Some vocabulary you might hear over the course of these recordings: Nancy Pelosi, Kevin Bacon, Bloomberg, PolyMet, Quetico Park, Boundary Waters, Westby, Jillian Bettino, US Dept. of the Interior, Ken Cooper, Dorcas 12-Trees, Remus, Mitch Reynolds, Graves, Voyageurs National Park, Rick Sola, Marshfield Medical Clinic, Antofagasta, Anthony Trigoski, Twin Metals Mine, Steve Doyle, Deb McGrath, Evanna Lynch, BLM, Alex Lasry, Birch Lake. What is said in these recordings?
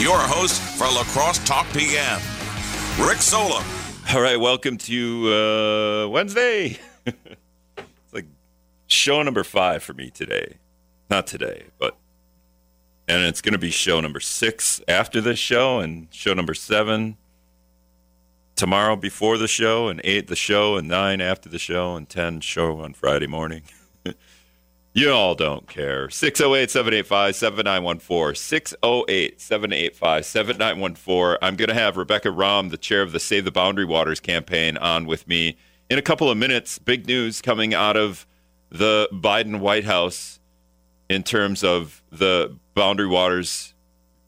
your host for La Crosse Talk PM, Rick Sola. All right, welcome to Wednesday. It's like show number 5 for me today. Not today, but... And it's going to be show number 6 after this show, and show number 7 tomorrow before the show, and 8 the show, and 9 after the show, and 10 show on Friday morning. You all don't care. 608-785-7914. 608-785-7914. I'm going to have Rebecca Rom, the chair of the Save the Boundary Waters campaign, on with me in a couple of minutes. Big news coming out of the Biden White House in terms of the Boundary Waters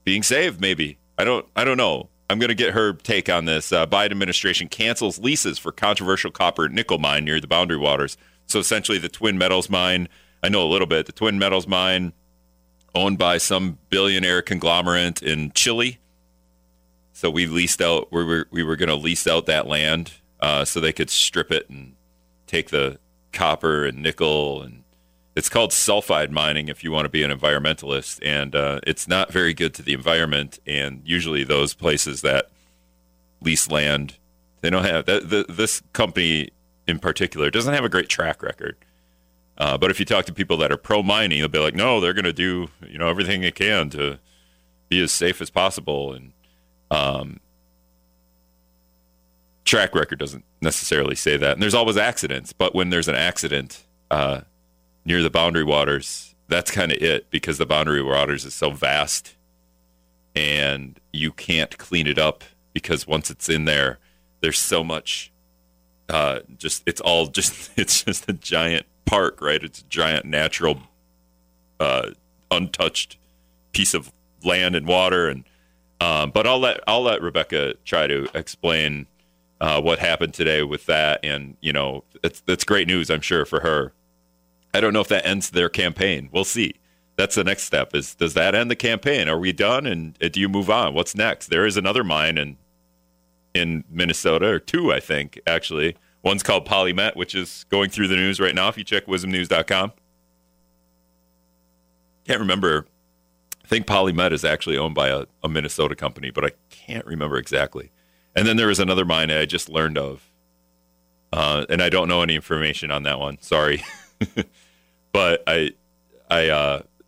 being saved, maybe. I don't know. I'm going to get her take on this. Biden administration cancels leases for controversial copper nickel mine near the Boundary Waters. So essentially the Twin Metals Mine, I know a little bit, the Twin Metals Mine owned by some billionaire conglomerate in Chile. So we leased out, we were going to lease out that land so they could strip it and take the copper and nickel, and it's called sulfide mining if you want to be an environmentalist, and it's not very good to the environment. And usually those places that lease land, they don't have that. This company in particular doesn't have a great track record. But if you talk to people that are pro-mining, they'll be like, no, they're going to do everything they can to be as safe as possible. And track record doesn't necessarily say that. And there's always accidents. But when there's an accident... near the Boundary Waters, that's kind of it, because the Boundary Waters is so vast and you can't clean it up, because once it's in there, there's so much, it's just a giant park, right? It's a giant natural, untouched piece of land and water. And, but I'll let Rebecca try to explain, what happened today with that. And, that's great news, I'm sure, for her. I don't know if that ends their campaign. We'll see. That's the next step. Is, does that end the campaign? Are we done? And do you move on? What's next? There is another mine in Minnesota, or two, I think, actually. One's called PolyMet, which is going through the news right now. If you check wisdomnews.com. Can't remember. I think PolyMet is actually owned by a Minnesota company, but I can't remember exactly. And then there was another mine I just learned of. And I don't know any information on that one. Sorry. But I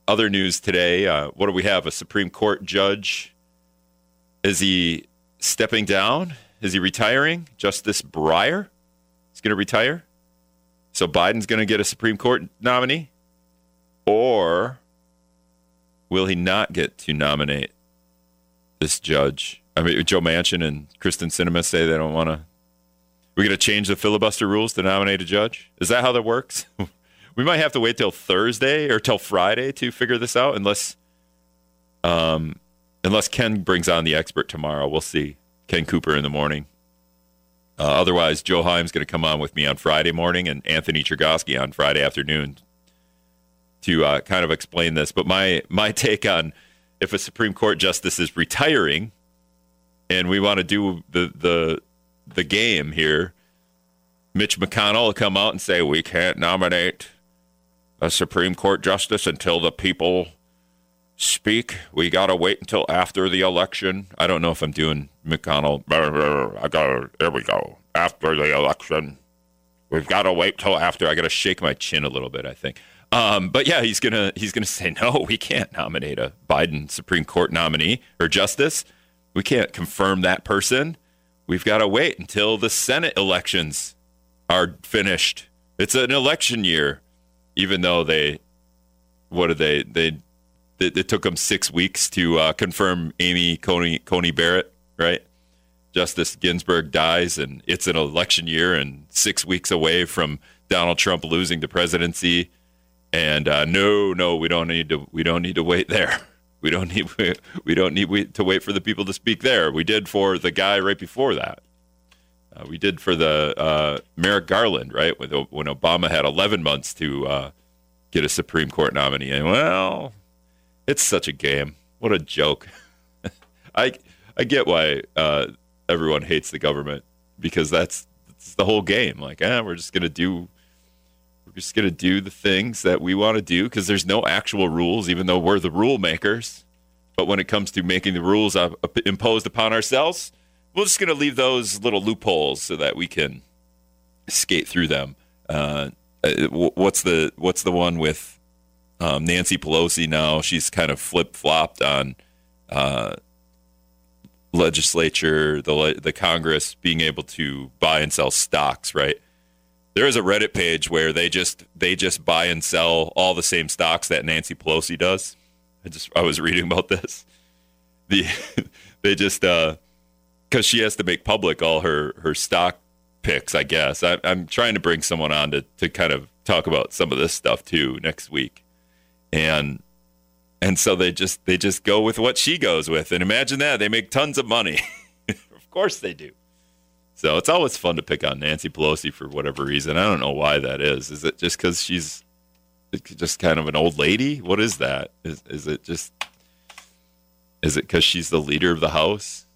other news today, what do we have? A Supreme Court judge. Is he stepping down? Is he retiring? Justice Breyer is going to retire. So Biden's going to get a Supreme Court nominee, or will he not get to nominate this judge? I mean, Joe Manchin and Kristen Sinema say they don't want to. We're going to change the filibuster rules to nominate a judge. Is that how that works? We might have to wait till Thursday or till Friday to figure this out, unless Ken brings on the expert tomorrow. We'll see. Ken Cooper in the morning. Otherwise, Joe Heim's going to come on with me on Friday morning, and Anthony Trigoski on Friday afternoon to kind of explain this. But my take on if a Supreme Court justice is retiring, and we want to do the game here, Mitch McConnell will come out and say, we can't nominate a Supreme Court justice until the people speak. We got to wait until after the election. I don't know if I'm doing McConnell. There we go. After the election. We've got to wait till after. I got to shake my chin a little bit, I think. But yeah, he's going to say, no, we can't nominate a Biden Supreme Court nominee or justice. We can't confirm that person. We've got to wait until the Senate elections are finished. It's an election year, even though it took them 6 weeks to confirm Amy Coney Barrett, right? Justice Ginsburg dies, and it's an election year, and 6 weeks away from Donald Trump losing the presidency. And no, we don't need to wait there. We don't need to wait for the people to speak there. We did for the guy right before that. We did for the Merrick Garland, right? When Obama had 11 months to get a Supreme Court nominee. And, well, it's such a game. What a joke. I get why everyone hates the government, because that's the whole game. Like, we're just going to do the things that we want to do, because there's no actual rules, even though we're the rule makers. But when it comes to making the rules imposed upon ourselves, we're just going to leave those little loopholes so that we can skate through them. What's the one with Nancy Pelosi now? She's kind of flip-flopped on legislature, the Congress being able to buy and sell stocks, right? There is a Reddit page where they just buy and sell all the same stocks that Nancy Pelosi does. I was reading about this. Because she has to make public all her stock picks, I guess. I'm trying to bring someone on to kind of talk about some of this stuff too next week, and so they just go with what she goes with, and imagine that they make tons of money. Of course they do. So it's always fun to pick on Nancy Pelosi for whatever reason. I don't know why that is. Is it just because she's just kind of an old lady? What is that? Is it because she's the leader of the house?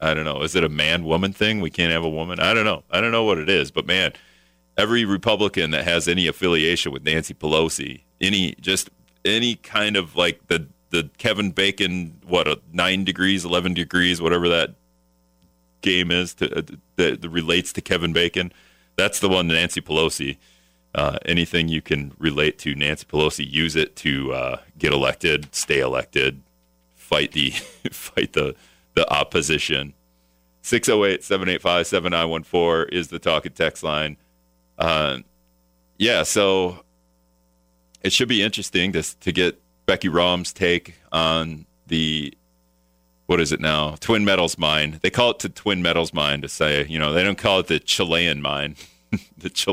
I don't know. Is it a man-woman thing? We can't have a woman? I don't know. I don't know what it is. But, man, every Republican that has any affiliation with Nancy Pelosi, any kind of like the Kevin Bacon, 11 degrees, whatever that game is that relates to Kevin Bacon. That's the one, Nancy Pelosi. Anything you can relate to Nancy Pelosi, use it to get elected, stay elected, fight the opposition. 608-785-7914 is the talk and text line. So it should be interesting to get Becky Rom's take on the Twin Metals Mine. They call it the Twin Metals Mine to say, they don't call it the Chilean mine. That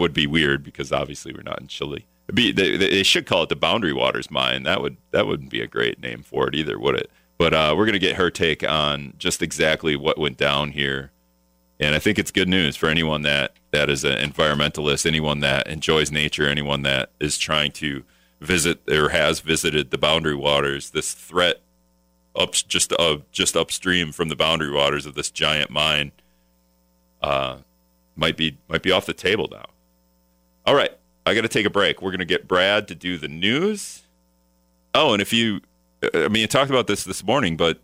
would be weird because obviously we're not in Chile. They should call it the Boundary Waters Mine. That wouldn't be a great name for it either, would it? But we're going to get her take on just exactly what went down here. And I think it's good news for anyone that is an environmentalist, anyone that enjoys nature, anyone that is trying to visit or has visited the Boundary Waters, this threat just upstream from the Boundary Waters of this giant mine, might be off the table now. All right, I got to take a break. We're gonna get Brad to do the news. Oh, and you talked about this morning, but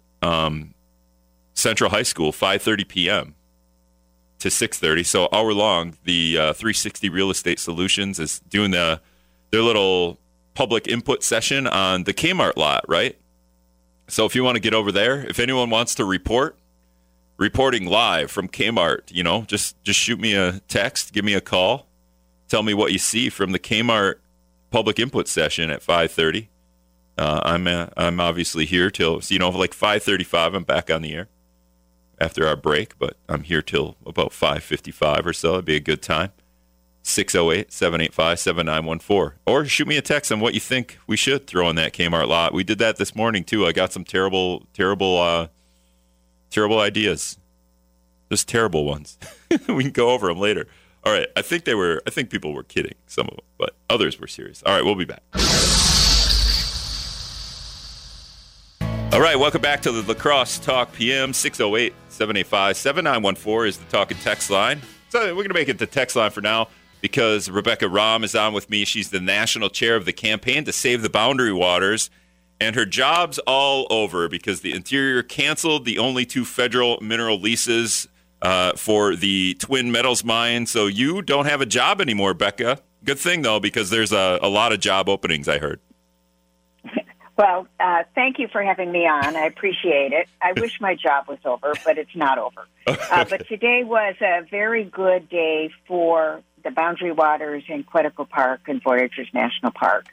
Central High School, 5:30 p.m. to 6:30, so hour long. The 360 Real Estate Solutions is doing their little public input session on the Kmart lot, right? So if you want to get over there, if anyone wants to reporting live from Kmart, just shoot me a text, give me a call, tell me what you see from the Kmart public input session at 5:30. I'm obviously here till 5:35. I'm back on the air after our break, but I'm here till about 5:55 or so. It'd be a good time. 608-785-7914. Or shoot me a text on what you think we should throw in that Kmart lot. We did that this morning, too. I got some terrible ideas. Just terrible ones. We can go over them later. All right. I think people were kidding, some of them, but others were serious. All right. We'll be back. All right. Welcome back to the La Crosse Talk PM. 608-785-7914 is the talk and text line. So we're going to make it the text line for now because Rebecca Rom is on with me. She's the national chair of the Campaign to Save the Boundary Waters, and her job's all over because the Interior canceled the only two federal mineral leases for the Twin Metals Mine. So you don't have a job anymore, Becca. Good thing, though, because there's a lot of job openings, I heard. Well, thank you for having me on. I appreciate it. I wish my job was over, but it's not over. But today was a very good day for the Boundary Waters in Quetico Park and Voyageurs National Park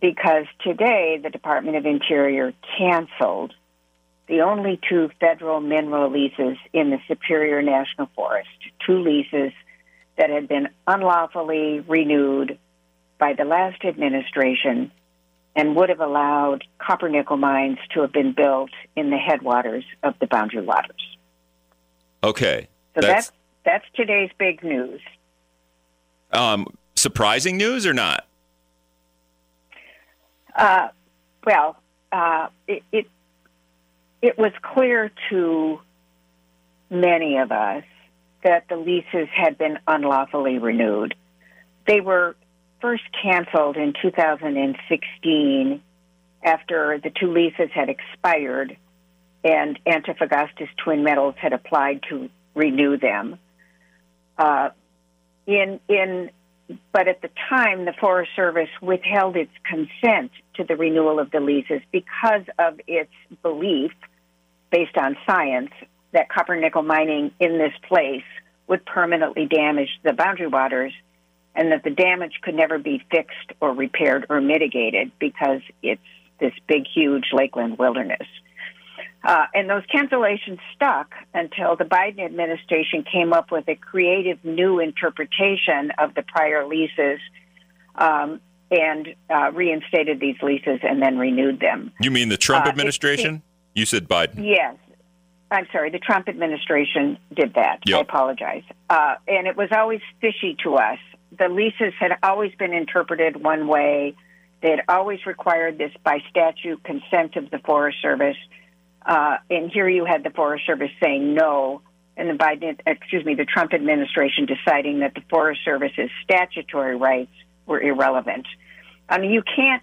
because today the Department of Interior canceled the only two federal mineral leases in the Superior National Forest, two leases that had been unlawfully renewed by the last administration and would have allowed copper-nickel mines to have been built in the headwaters of the Boundary Waters. Okay. So that's today's big news. Surprising news or not? It was clear to many of us that the leases had been unlawfully renewed. They were first canceled in 2016 after the two leases had expired and Antofagasta's Twin Metals had applied to renew them. But at the time, the Forest Service withheld its consent to the renewal of the leases because of its belief, based on science, that copper-nickel mining in this place would permanently damage the boundary waters and that the damage could never be fixed or repaired or mitigated because it's this big, huge lakeland wilderness. And those cancellations stuck until the Biden administration came up with a creative new interpretation of the prior leases and reinstated these leases and then renewed them. You mean the Trump administration? You said Biden. Yes. I'm sorry. The Trump administration did that. Yep. I apologize. And it was always fishy to us. The leases had always been interpreted one way. They had always required this by statute consent of the Forest Service. And here you had the Forest Service saying no, and the Trump administration deciding that the Forest Service's statutory rights were irrelevant. I mean, you can't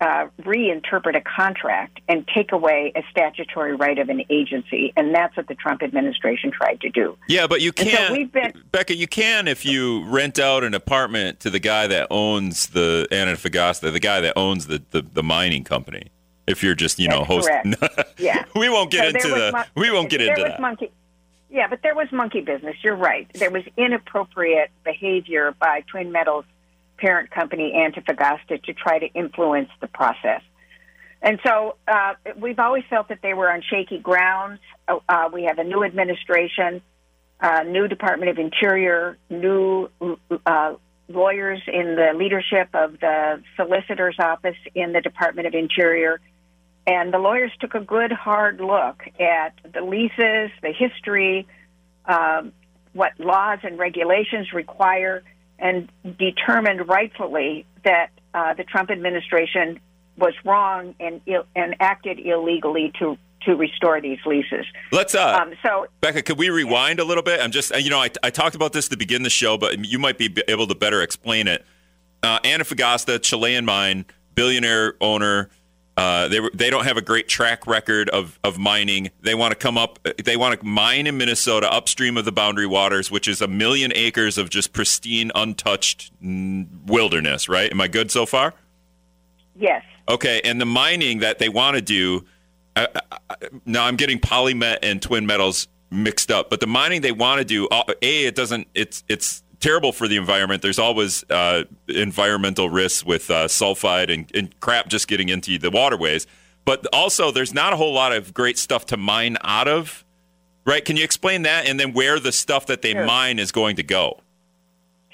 reinterpret a contract and take away a statutory right of an agency, and that's what the Trump administration tried to do. Yeah, but you can, Becca, you can if you rent out an apartment to the guy that owns the Antofagasta, the guy that owns the mining company. If you're just, hosting. Yeah. We won't get into that. Yeah, but there was monkey business. You're right. There was inappropriate behavior by Twin Metals' parent company, Antofagasta, to try to influence the process. And so we've always felt that they were on shaky grounds. We have a new administration, new Department of Interior, new lawyers in the leadership of the solicitor's office in the Department of Interior. And the lawyers took a good, hard look at the leases, the history, what laws and regulations require, and determined rightfully that the Trump administration was wrong and acted illegally to restore these leases. Let's Becca, could we rewind a little bit? I'm just, I talked about this to begin the show, but you might be able to better explain it. Antofagasta, Chilean mine, billionaire owner. They don't have a great track record of mining. They want to mine in Minnesota upstream of the Boundary Waters, which is 1 million acres of just pristine, untouched wilderness, right? Am I good so far? Yes. Okay, and the mining that they want to do, now I'm getting PolyMet and Twin Metals mixed up, but the mining they want to do, it's terrible for the environment. There's always environmental risks with sulfide and crap just getting into the waterways. But also, there's not a whole lot of great stuff to mine out of, right? Can you explain that, and then where the stuff that they mine is going to go?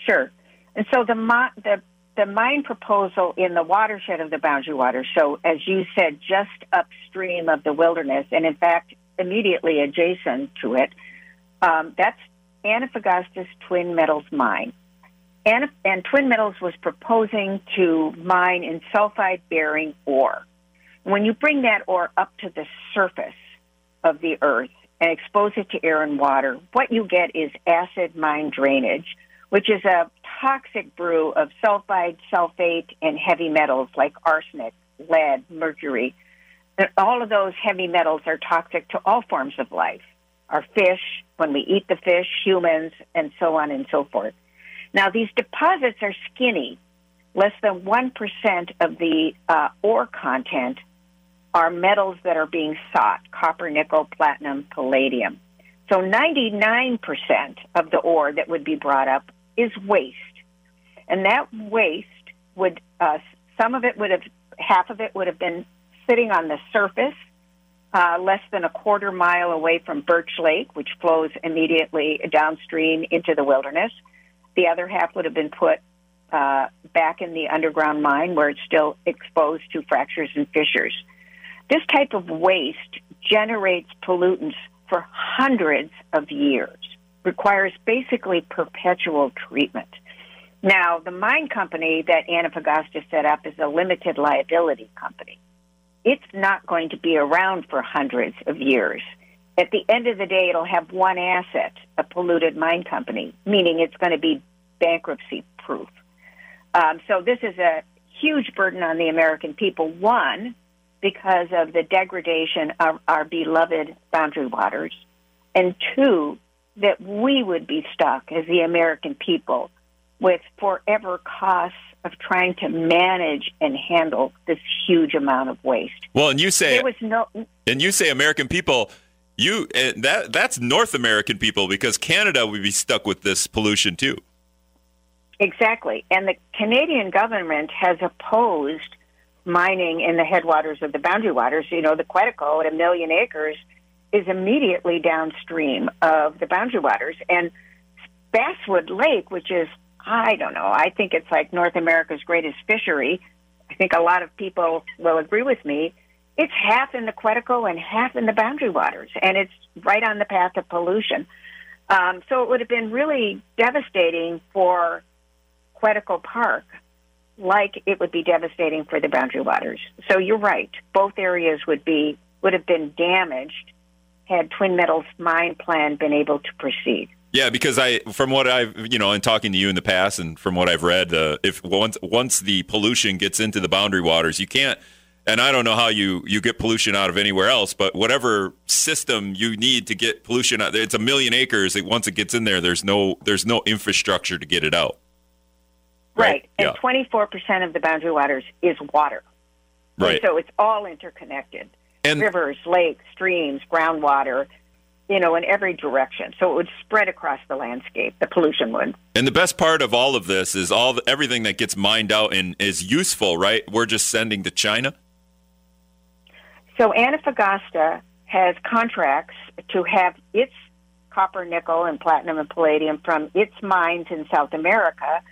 Sure. And so the mine proposal in the watershed of the Boundary Waters, so as you said, just upstream of the wilderness, and in fact, immediately adjacent to it, that's Antofagasta's Twin Metals Mine. And Twin Metals was proposing to mine in sulfide-bearing ore. When you bring that ore up to the surface of the earth and expose it to air and water, what you get is acid mine drainage, which is a toxic brew of sulfide, sulfate, and heavy metals like arsenic, lead, mercury. And all of those heavy metals are toxic to all forms of life. Our fish, when we eat the fish, humans, and so on and so forth. Now, these deposits are skinny. Less than 1% of the ore content are metals that are being sought, copper, nickel, platinum, palladium. So 99% of the ore that would be brought up is waste. And that waste would, half of it would have been sitting on the surface, less than 25 miles away from Birch Lake, which flows immediately downstream into the wilderness. The other half would have been put back in the underground mine where it's still exposed to fractures and fissures. This type of waste generates pollutants for hundreds of years, requires basically perpetual treatment. Now, the mine company that Antofagasta set up is a limited liability company. It's not going to be around for hundreds of years. At the end of the day, it'll have one asset, a polluted mine company, meaning it's going to be bankruptcy-proof. So this is a huge burden on the American people. One, because of the degradation of our beloved Boundary Waters, and two, that we would be stuck as the American people with forever costs of trying to manage and handle this huge amount of waste. Well, and you say American people, that's North American people, because Canada would be stuck with this pollution too. Exactly. And the Canadian government has opposed mining in the headwaters of the Boundary Waters. You know, the Quetico at 1 million acres is immediately downstream of the Boundary Waters. And Basswood Lake, which is, I don't know, I think it's like North America's greatest fishery. I think a lot of people will agree with me. It's half in the Quetico and half in the Boundary Waters, and it's right on the path of pollution. So it would have been really devastating for Quetico Park, like it would be devastating for the Boundary Waters. So you're right. Both areas would have been damaged had Twin Metals Mine Plan been able to proceed. Yeah, because from what I've, in talking to you in the past and from what I've read, if once the pollution gets into the Boundary Waters, you can't, and I don't know how you get pollution out of anywhere else, but whatever system you need to get pollution out, it's 1 million acres. Once it gets in there, there's no infrastructure to get it out. Right. And 24% of the Boundary Waters is water. Right. And so it's all interconnected. And rivers, lakes, streams, groundwater, in every direction. So it would spread across the landscape, the pollution would. And the best part of all of this is everything that gets mined out and is useful, right? We're just sending to China? So Antofagasta has contracts to have its copper, nickel, and platinum and palladium from its mines in South America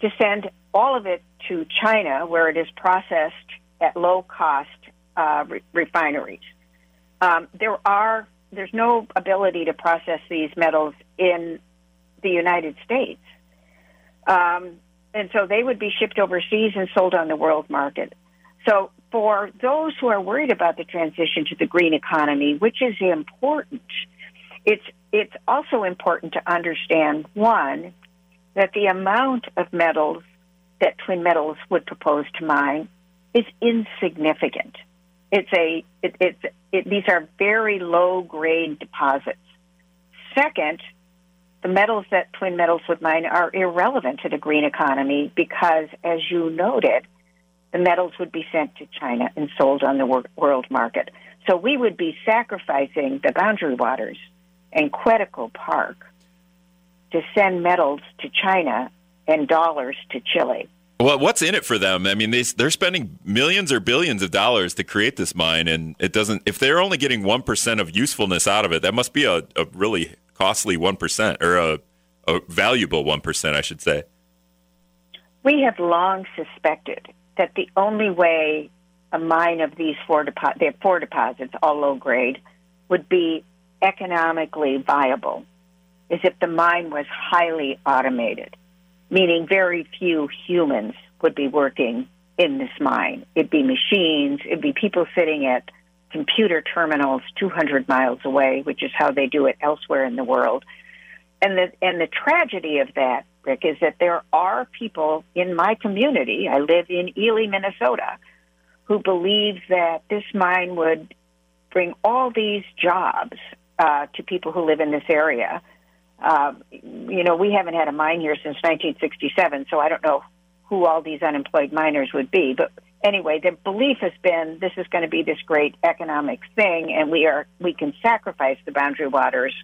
to send all of it to China, where it is processed at low-cost refineries. There's no ability to process these metals in the United States. And so they would be shipped overseas and sold on the world market. So for those who are worried about the transition to the green economy, which is important, it's also important to understand, one, that the amount of metals that Twin Metals would propose to mine is insignificant. These are very low-grade deposits. Second, the metals that Twin Metals would mine are irrelevant to the green economy because, as you noted, the metals would be sent to China and sold on the world market. So we would be sacrificing the Boundary Waters and Quetico Park to send metals to China and dollars to Chile. Well, what's in it for them? I mean, they're spending millions or billions of dollars to create this mine, and it doesn't. If they're only getting 1% of usefulness out of it, that must be a really costly 1%, or a valuable 1%, I should say. We have long suspected that the only way a mine of these four deposits, all low grade, would be economically viable is if the mine was highly automated. Meaning very few humans would be working in this mine. It'd be machines, it'd be people sitting at computer terminals 200 miles away, which is how they do it elsewhere in the world. And the tragedy of that, Rick, is that there are people in my community, I live in Ely, Minnesota, who believe that this mine would bring all these jobs to people who live in this area. We haven't had a mine here since 1967, so I don't know who all these unemployed miners would be. But anyway, the belief has been this is going to be this great economic thing, and we can sacrifice the Boundary Waters,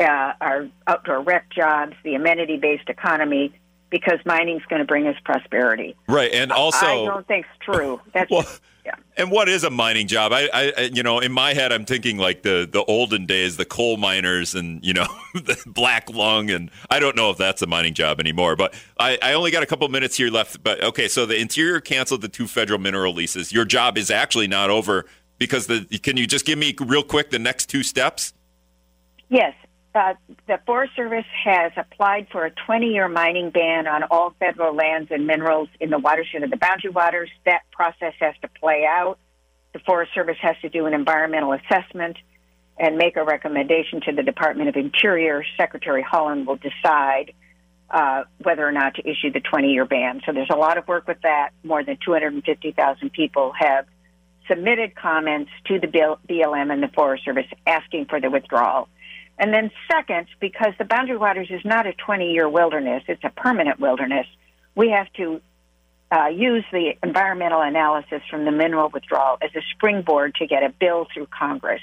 our outdoor rec jobs, the amenity-based economy, because mining's going to bring us prosperity. Right, and also... I don't think it's true. That's well, just, yeah. And what is a mining job? I in my head, I'm thinking like the olden days, the coal miners and, the black lung, and I don't know if that's a mining job anymore, but I only got a couple minutes here left. But okay, so the Interior canceled the 2 federal mineral leases. Your job is actually not over because can you just give me real quick the next 2 steps? Yes. The Forest Service has applied for a 20-year mining ban on all federal lands and minerals in the watershed of the Boundary Waters. That process has to play out. The Forest Service has to do an environmental assessment and make a recommendation to the Department of Interior. Secretary Holland will decide whether or not to issue the 20-year ban. So there's a lot of work with that. More than 250,000 people have submitted comments to the BLM and the Forest Service asking for the withdrawal. And then second, because the Boundary Waters is not a 20-year wilderness, it's a permanent wilderness, we have to use the environmental analysis from the mineral withdrawal as a springboard to get a bill through Congress.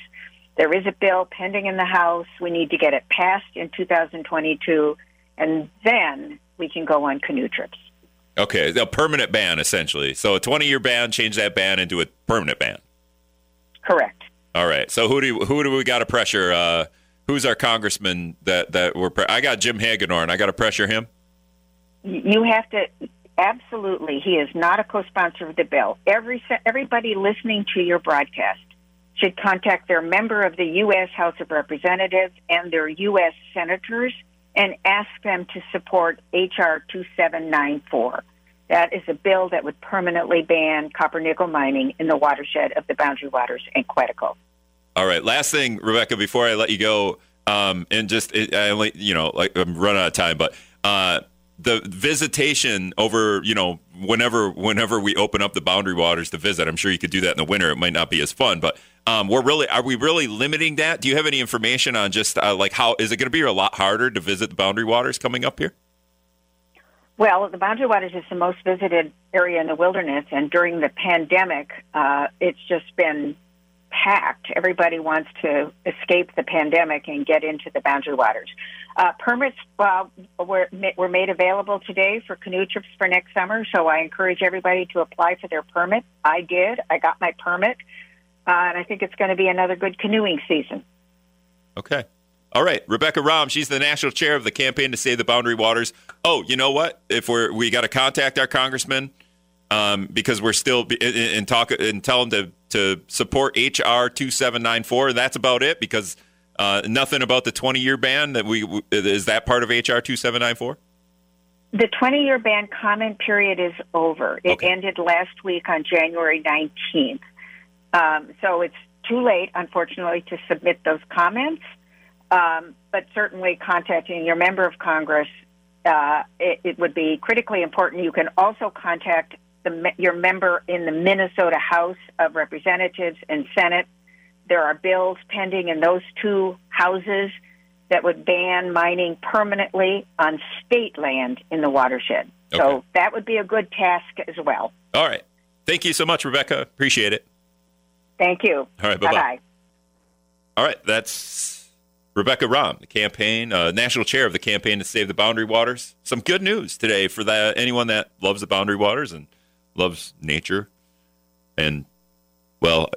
There is a bill pending in the House. We need to get it passed in 2022, and then we can go on canoe trips. Okay, a permanent ban, essentially. So a 20-year ban, change that ban into a permanent ban. Correct. All right, so who do we got to pressure? Who's our congressman that we're... I got Jim Hagenor, and I got to pressure him? You have to... Absolutely. He is not a co-sponsor of the bill. Everybody listening to your broadcast should contact their member of the U.S. House of Representatives and their U.S. senators and ask them to support H.R. 2794. That is a bill that would permanently ban copper-nickel mining in the watershed of the Boundary Waters and Quetico. All right. Last thing, Rebecca, before I let you go, I'm running out of time, but the visitation over, whenever we open up the Boundary Waters to visit, I'm sure you could do that in the winter. It might not be as fun, but are we really limiting that? Do you have any information on just how is it going to be a lot harder to visit the Boundary Waters coming up here? Well, the Boundary Waters is the most visited area in the wilderness, and during the pandemic, it's just been packed. Everybody wants to escape the pandemic and get into the Boundary Waters. Permits were made available today for canoe trips for next summer, so I encourage everybody to apply for their permit. I did. I got my permit, and I think it's going to be another good canoeing season. Okay. All right. Rebecca Rom, she's the national chair of the Campaign to Save the Boundary Waters. Oh, you know what? If we got to contact our congressman, because we're still and talk and tell them to support H.R. 2794. That's about it, because nothing about the 20-year ban that is that part of H.R. 2794? The 20-year ban comment period is over. It ended last week on January 19th. So it's too late, unfortunately, to submit those comments. But certainly contacting your member of Congress, it would be critically important. You can also contact your member in the Minnesota House of Representatives and Senate. There are bills pending in those two houses that would ban mining permanently on state land in the watershed. Okay. So that would be a good task as well. All right. Thank you so much, Rebecca. Appreciate it. Thank you. All right. Bye-bye. Bye-bye. All right. That's Rebecca Rom, the national chair of the Campaign to Save the Boundary Waters. Some good news today for anyone that loves the Boundary Waters and loves nature and, well,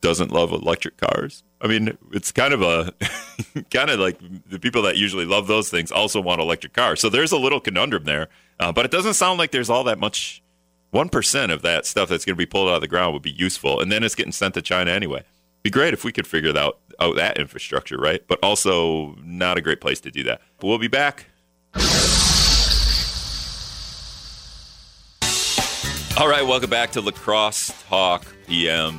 doesn't love electric cars. I mean, it's kind of like the people that usually love those things also want electric cars. So there's a little conundrum there, but it doesn't sound like there's all that much. 1% of that stuff that's going to be pulled out of the ground would be useful. And then it's getting sent to China anyway. It'd be great if we could figure out that infrastructure, right? But also not a great place to do that. But we'll be back. All right, welcome back to La Crosse Talk PM.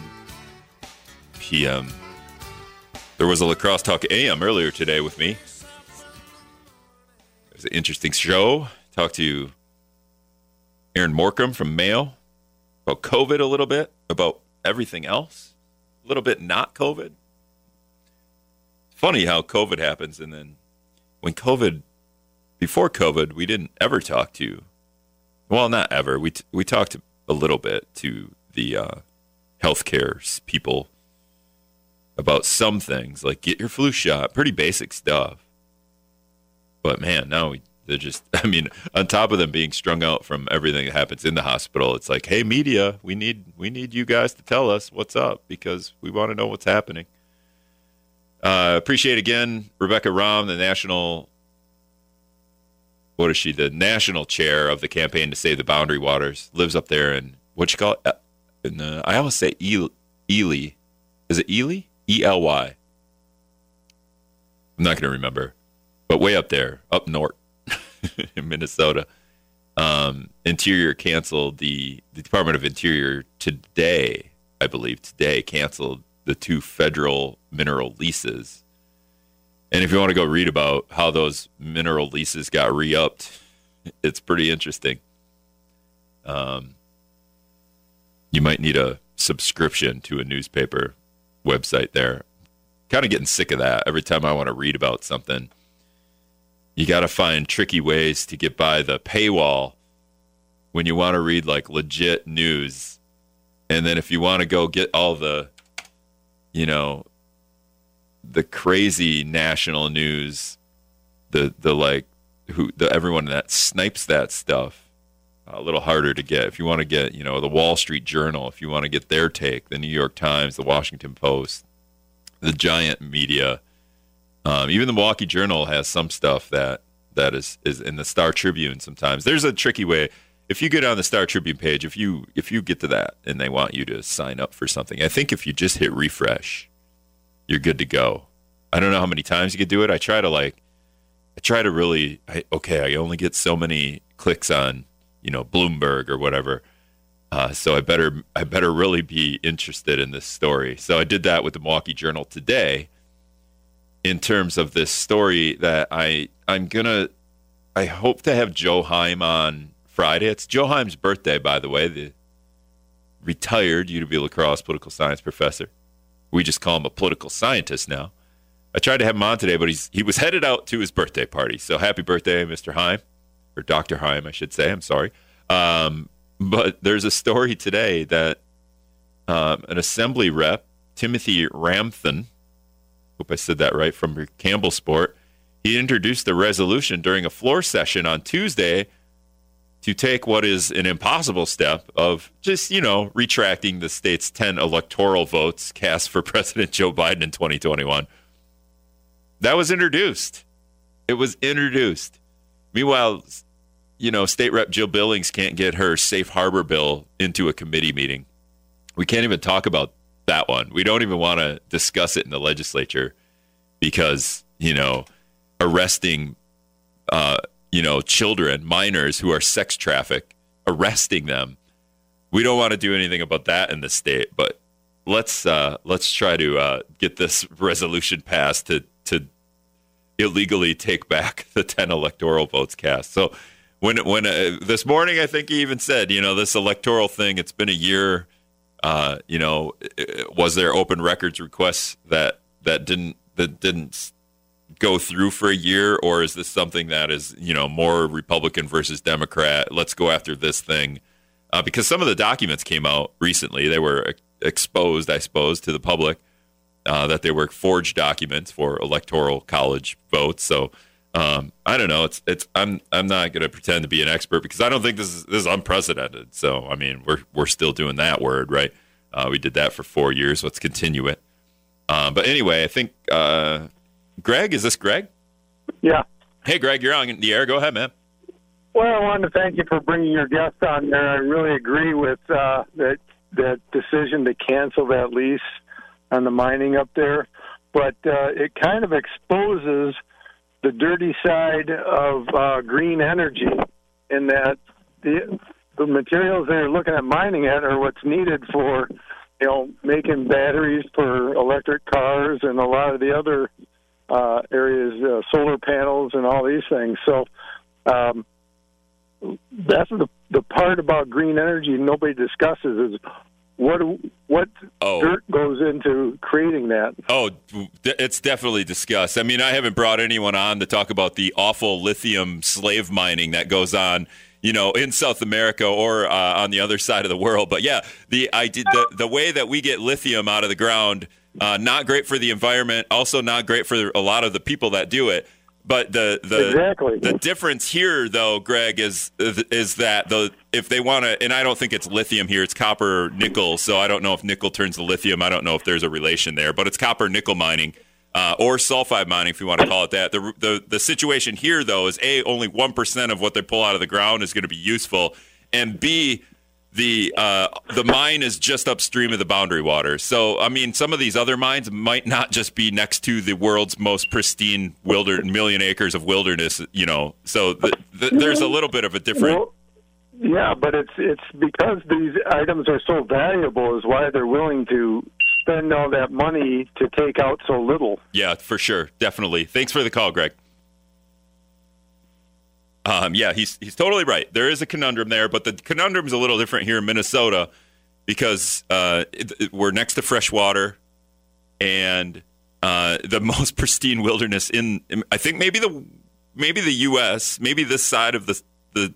There was a La Crosse Talk AM earlier today with me. It was an interesting show. Talked to Aaron Morcom from Mayo about COVID a little bit, about everything else, a little bit not COVID. Funny how COVID happens, and then before COVID, we didn't ever talk to. Well, not ever. We talked a little bit to the healthcare people about some things, like get your flu shot, pretty basic stuff. But, man, now they're just, I mean, on top of them being strung out from everything that happens in the hospital, it's like, hey, media, we need you guys to tell us what's up, because we want to know what's happening. Appreciate, again, Rebecca Rom, the national chair of the Campaign to Save the Boundary Waters, lives up there in, I almost say Ely. Is it Ely? E-L-Y. I'm not going to remember. But way up there, up north in Minnesota. Interior canceled, the Department of Interior today, canceled the two federal mineral leases. And if you want to go read about how those mineral leases got re-upped, it's pretty interesting. You might need a subscription to a newspaper website there. Kind of getting sick of that. Every time I want to read about something, you got to find tricky ways to get by the paywall when you want to read like legit news. And then if you want to go get all the, you know, the crazy national news, the like who the everyone that snipes that stuff, a little harder to get. If you want to get, you know, the Wall Street Journal, if you want to get their take, the New York Times, the Washington Post, the giant media, even the Milwaukee Journal has some stuff that is in the Star Tribune sometimes. There's a tricky way. If you get on the Star Tribune page, if you get to that and they want you to sign up for something, I think if you just hit refresh, you're good to go. I don't know how many times you could do it. I only get so many clicks on, you know, Bloomberg or whatever. So I better really be interested in this story. So I did that with the Milwaukee Journal today in terms of this story that I hope to have Joe Heim on Friday. It's Joe Heim's birthday, by the way, the retired UW La Crosse political science professor. We just call him a political scientist now. I tried to have him on today, but he was headed out to his birthday party. So happy birthday, Mr. Heim. Or Dr. Heim, I should say. I'm sorry. But there's a story today that an assembly rep, Timothy Ramthon, hope I said that right, from Campbellsport, he introduced the resolution during a floor session on Tuesday to take what is an impossible step of just, you know, retracting the state's 10 electoral votes cast for President Joe Biden in 2021. That was introduced. It was introduced. Meanwhile, you know, State Rep Jill Billings can't get her safe harbor bill into a committee meeting. We can't even talk about that one. We don't even want to discuss it in the legislature because, you know, arresting, you know, children, minors who are sex trafficked, arresting them. We don't want to do anything about that in the state. But let's try to get this resolution passed to illegally take back the 10 electoral votes cast. So when this morning, I think he even said, you know, this electoral thing, it's been a year. You know, was there open records requests that didn't go through for a year, or is this something that is, you know, more Republican versus Democrat? Let's go after this thing because some of the documents came out recently. They were exposed, I suppose, to the public. That they were forged documents for electoral college votes. So I don't know. I'm not going to pretend to be an expert because I don't think this is unprecedented. So I mean, we're still doing that word, right? We did that for 4 years. Let's continue it. But anyway, I think Greg, is this Greg? Yeah. Hey, Greg, you're on the air. Go ahead, man. Well, I wanted to thank you for bringing your guest on there. I really agree with that decision to cancel that lease on the mining up there, but it kind of exposes the dirty side of green energy in that the materials they're looking at mining at are what's needed for, you know, making batteries for electric cars and a lot of the other areas, solar panels and all these things. So that's the part about green energy nobody discusses is What dirt goes into creating that? Oh, it's definitely discussed. I mean, I haven't brought anyone on to talk about the awful lithium slave mining that goes on, you know, in South America or on the other side of the world. But yeah, the way that we get lithium out of the ground, not great for the environment, also not great for a lot of the people that do it. But the difference here, though, Greg, is that if they want to, and I don't think it's lithium here, it's copper nickel. So I don't know if nickel turns to lithium. I don't know if there's a relation there, but it's copper nickel mining or sulfide mining, if you want to call it that. The situation here, though, is A, only 1% of what they pull out of the ground is going to be useful, and B, the mine is just upstream of the Boundary Waters. So, I mean, some of these other mines might not just be next to the world's most pristine million acres of wilderness, you know. So there's a little bit of a different... Well, yeah, but it's because these items are so valuable is why they're willing to spend all that money to take out so little. Yeah, for sure. Definitely. Thanks for the call, Greg. Yeah, he's totally right. There is a conundrum there, but the conundrum is a little different here in Minnesota because we're next to fresh water, and the most pristine wilderness in I think maybe the U.S., maybe this side of the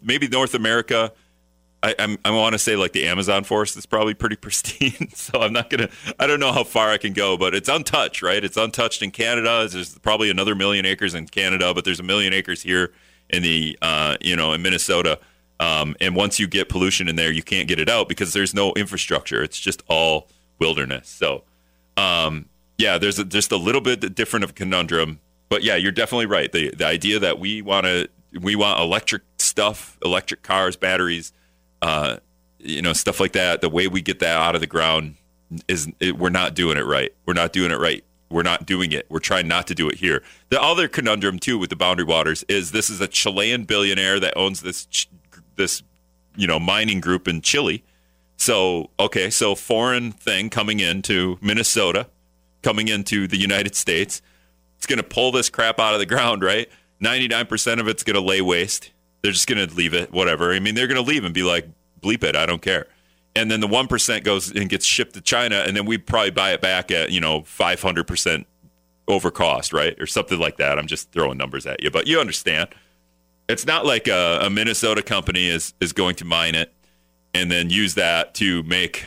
maybe North America. I want to say like the Amazon forest is probably pretty pristine, so I don't know how far I can go, but it's untouched, right? It's untouched in Canada. There's probably another 1 million acres in Canada, but there's 1 million acres here in the, in Minnesota. And once you get pollution in there, you can't get it out because there's no infrastructure. It's just all wilderness. So, there's just a little bit different of a conundrum, but yeah, you're definitely right. The idea that we want electric stuff, electric cars, batteries, stuff like that. The way we get that out of the ground is we're not doing it right. We're trying not to do it here. The other conundrum too with the Boundary Waters is this is a Chilean billionaire that owns this mining group in Chile. So okay, so foreign thing coming into Minnesota, coming into the United States, it's going to pull this crap out of the ground, right? 99% of it's going to lay waste. They're just going to leave it, whatever. I mean, they're going to leave and be like, bleep it, I don't care. And then the 1% goes and gets shipped to China, and then we probably buy it back at, 500% over cost, right? Or something like that. I'm just throwing numbers at you, but you understand. It's not like a Minnesota company is going to mine it and then use that to make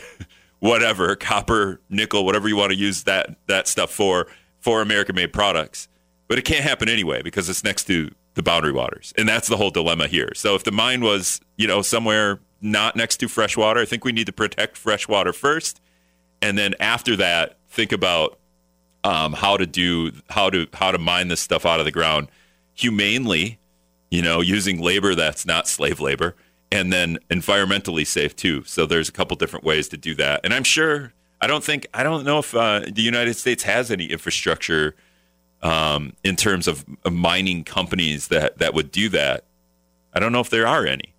whatever, copper, nickel, whatever you want to use that stuff for American-made products. But it can't happen anyway because it's next to the Boundary Waters. And that's the whole dilemma here. So if the mine was, somewhere not next to freshwater, I think we need to protect freshwater first. And then after that, think about how to mine this stuff out of the ground humanely, using labor that's not slave labor, and then environmentally safe too. So there's a couple different ways to do that. And I'm sure, I don't know if the United States has any infrastructure in terms of mining companies that would do that. I don't know if there are any.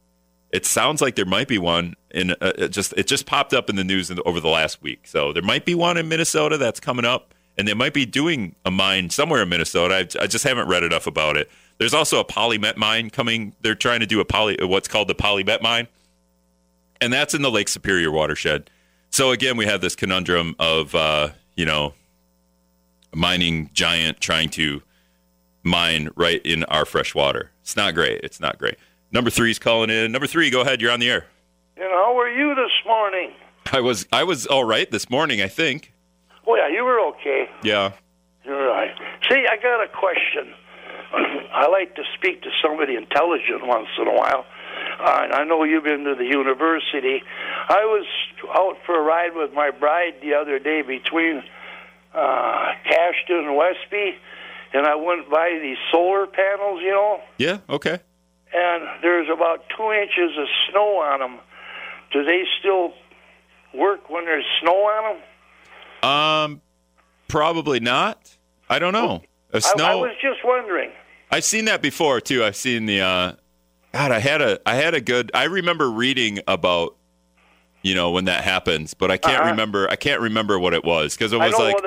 It sounds like there might be one, and it just popped up in the news over the last week. So there might be one in Minnesota that's coming up, and they might be doing a mine somewhere in Minnesota. I just haven't read enough about it. There's also a PolyMet mine coming. They're trying to do what's called the PolyMet mine, and that's in the Lake Superior watershed. So again, we have this conundrum of a mining giant trying to mine right in our fresh water. It's not great. It's not great. Number 3's calling in. Number 3, go ahead. You're on the air. And how were you this morning? I was all right this morning, I think. Oh, yeah, you were okay. Yeah. You're all right. See, I got a question. I like to speak to somebody intelligent once in a while. I know you've been to the university. I was out for a ride with my bride the other day between Cashton and Westby, and I went by these solar panels, Yeah, okay. And there's about 2 inches of snow on them. Do they still work when there's snow on them? Probably not. I don't know. I was just wondering. I've seen that before too. I've seen the I remember reading about when that happens, but I can't remember. I can't remember what it was because it was I went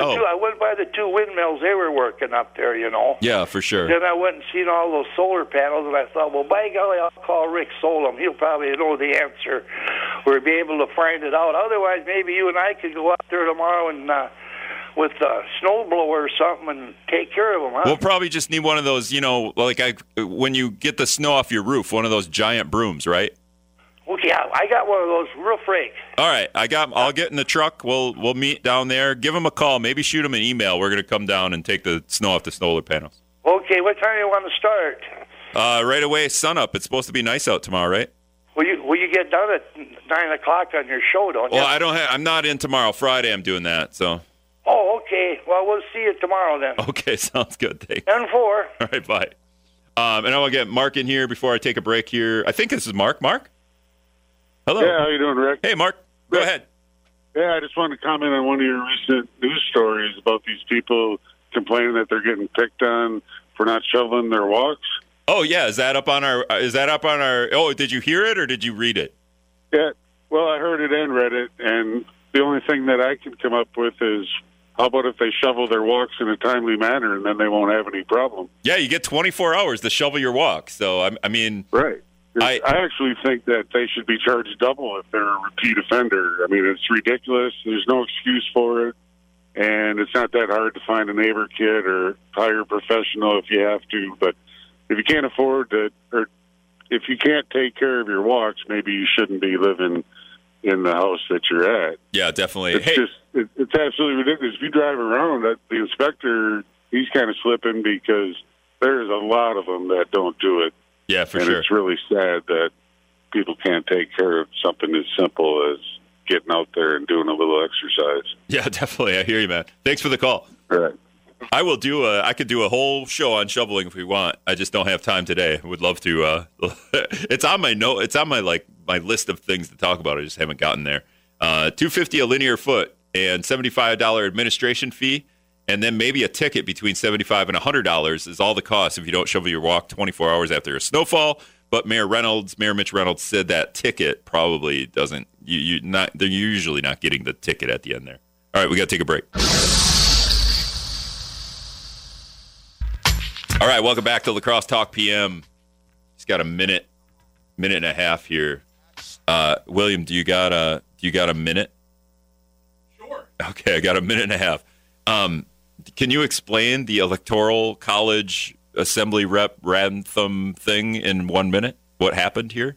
by the 2 windmills they were working up there, Yeah, for sure. Then I went and seen all those solar panels, and I thought, well, by golly, I'll call Rick Solom. He'll probably know the answer or be able to find it out. Otherwise, maybe you and I could go up there tomorrow and with a snowblower or something and take care of them. Huh? We'll probably just need one of those, when you get the snow off your roof, one of those giant brooms, right? Okay, I got one of those roof rakes. All right, I'll get in the truck. We'll meet down there. Give them a call. Maybe shoot them an email. We're going to come down and take the snow off the solar panels. Okay, what time do you want to start? Right away, sunup. It's supposed to be nice out tomorrow, right? Will you get done at 9 o'clock on your show? I don't have. I'm not in tomorrow. Friday, I'm doing that. So. Oh, okay. Well, we'll see you tomorrow then. Okay, sounds good. Thanks. 10-4. All right, bye. And I want to get Mark in here before I take a break here. I think this is Mark. Mark. Hello. Yeah, how you doing, Rick? Hey, Mark. Go ahead. Yeah, I just wanted to comment on one of your recent news stories about these people complaining that they're getting picked on for not shoveling their walks. Oh yeah, is that up on our? Oh, did you hear it or did you read it? Yeah, well, I heard it and read it, and the only thing that I can come up with is how about if they shovel their walks in a timely manner, and then they won't have any problem. Yeah, you get 24 hours to shovel your walk. So I mean, right. I actually think that they should be charged double if they're a repeat offender. I mean, it's ridiculous. There's no excuse for it. And it's not that hard to find a neighbor kid or hire a professional if you have to. But if you can't afford to, or if you can't take care of your walks, maybe you shouldn't be living in the house that you're at. Yeah, definitely. It's it's absolutely ridiculous. If you drive around, the inspector, he's kind of slipping because there's a lot of them that don't do it. Yeah, for sure. And it's really sad that people can't take care of something as simple as getting out there and doing a little exercise. Yeah, definitely. I hear you, man. Thanks for the call. All right. I will do I could do a whole show on shoveling if we want. I just don't have time today. I would love to. It's on my note. It's on my my list of things to talk about. I just haven't gotten there. $250 a linear foot and $75 administration fee, and then maybe a ticket between $75 and $100 is all the cost if you don't shovel your walk 24 hours after a snowfall. But Mayor Mitch Reynolds said that ticket probably doesn't. They're usually not getting the ticket at the end there. All right, we got to take a break. All right, welcome back to La Crosse Talk PM. Just got a minute and a half here. William, do you got a minute? Sure. Okay, I got a minute and a half. Can you explain the Electoral College Assembly Rep Rantham thing in 1 minute? What happened here?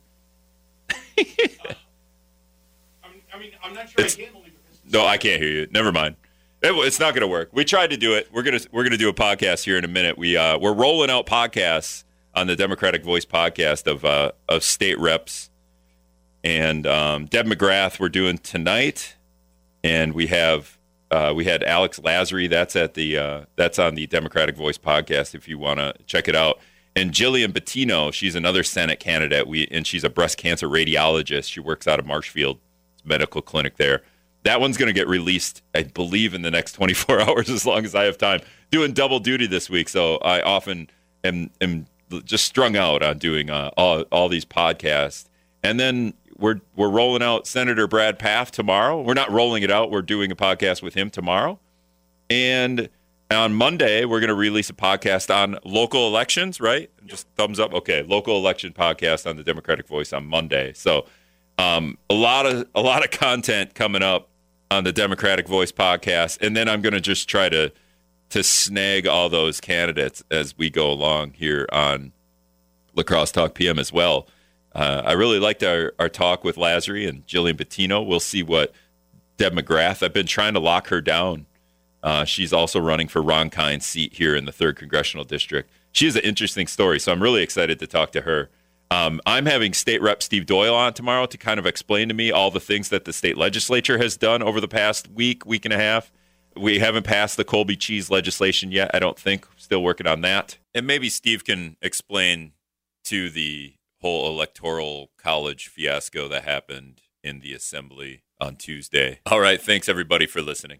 I'm not sure I can believe it. No, I can't hear you. Never mind. It's not going to work. We tried to do it. We're gonna do a podcast here in a minute. We're rolling out podcasts on the Democratic Voice podcast of state reps, and Deb McGrath we're doing tonight, and we had Alex Lasry. That's at the that's on the Democratic Voice podcast. If you want to check it out. And Jillian Bettino, she's another Senate candidate. And she's a breast cancer radiologist. She works out of Marshfield Medical Clinic there. That one's going to get released, I believe, in the next 24 hours, as long as I have time. Doing double duty this week, so I often am just strung out on doing all these podcasts. And then we're rolling out Senator Brad Pfaff tomorrow. We're not rolling it out. We're doing a podcast with him tomorrow. And on Monday, we're going to release a podcast on local elections, right? Just thumbs up. Okay, local election podcast on the Democratic Voice on Monday. So a lot of content coming up on the Democratic Voice podcast, and then I'm going to just try to snag all those candidates as we go along here on La Crosse Talk PM as well. I really liked our talk with Lasry and Jillian Bettino. We'll see what Deb McGrath. I've been trying to lock her down. She's also running for Ronkine's seat here in the 3rd Congressional District. She has an interesting story, so I'm really excited to talk to her. I'm having State Rep Steve Doyle on tomorrow to kind of explain to me all the things that the state legislature has done over the past week and a half. We haven't passed the Colby cheese legislation yet, I don't think. Still working on that. And maybe Steve can explain to the whole electoral college fiasco that happened in the assembly on Tuesday. All right, thanks everybody for listening.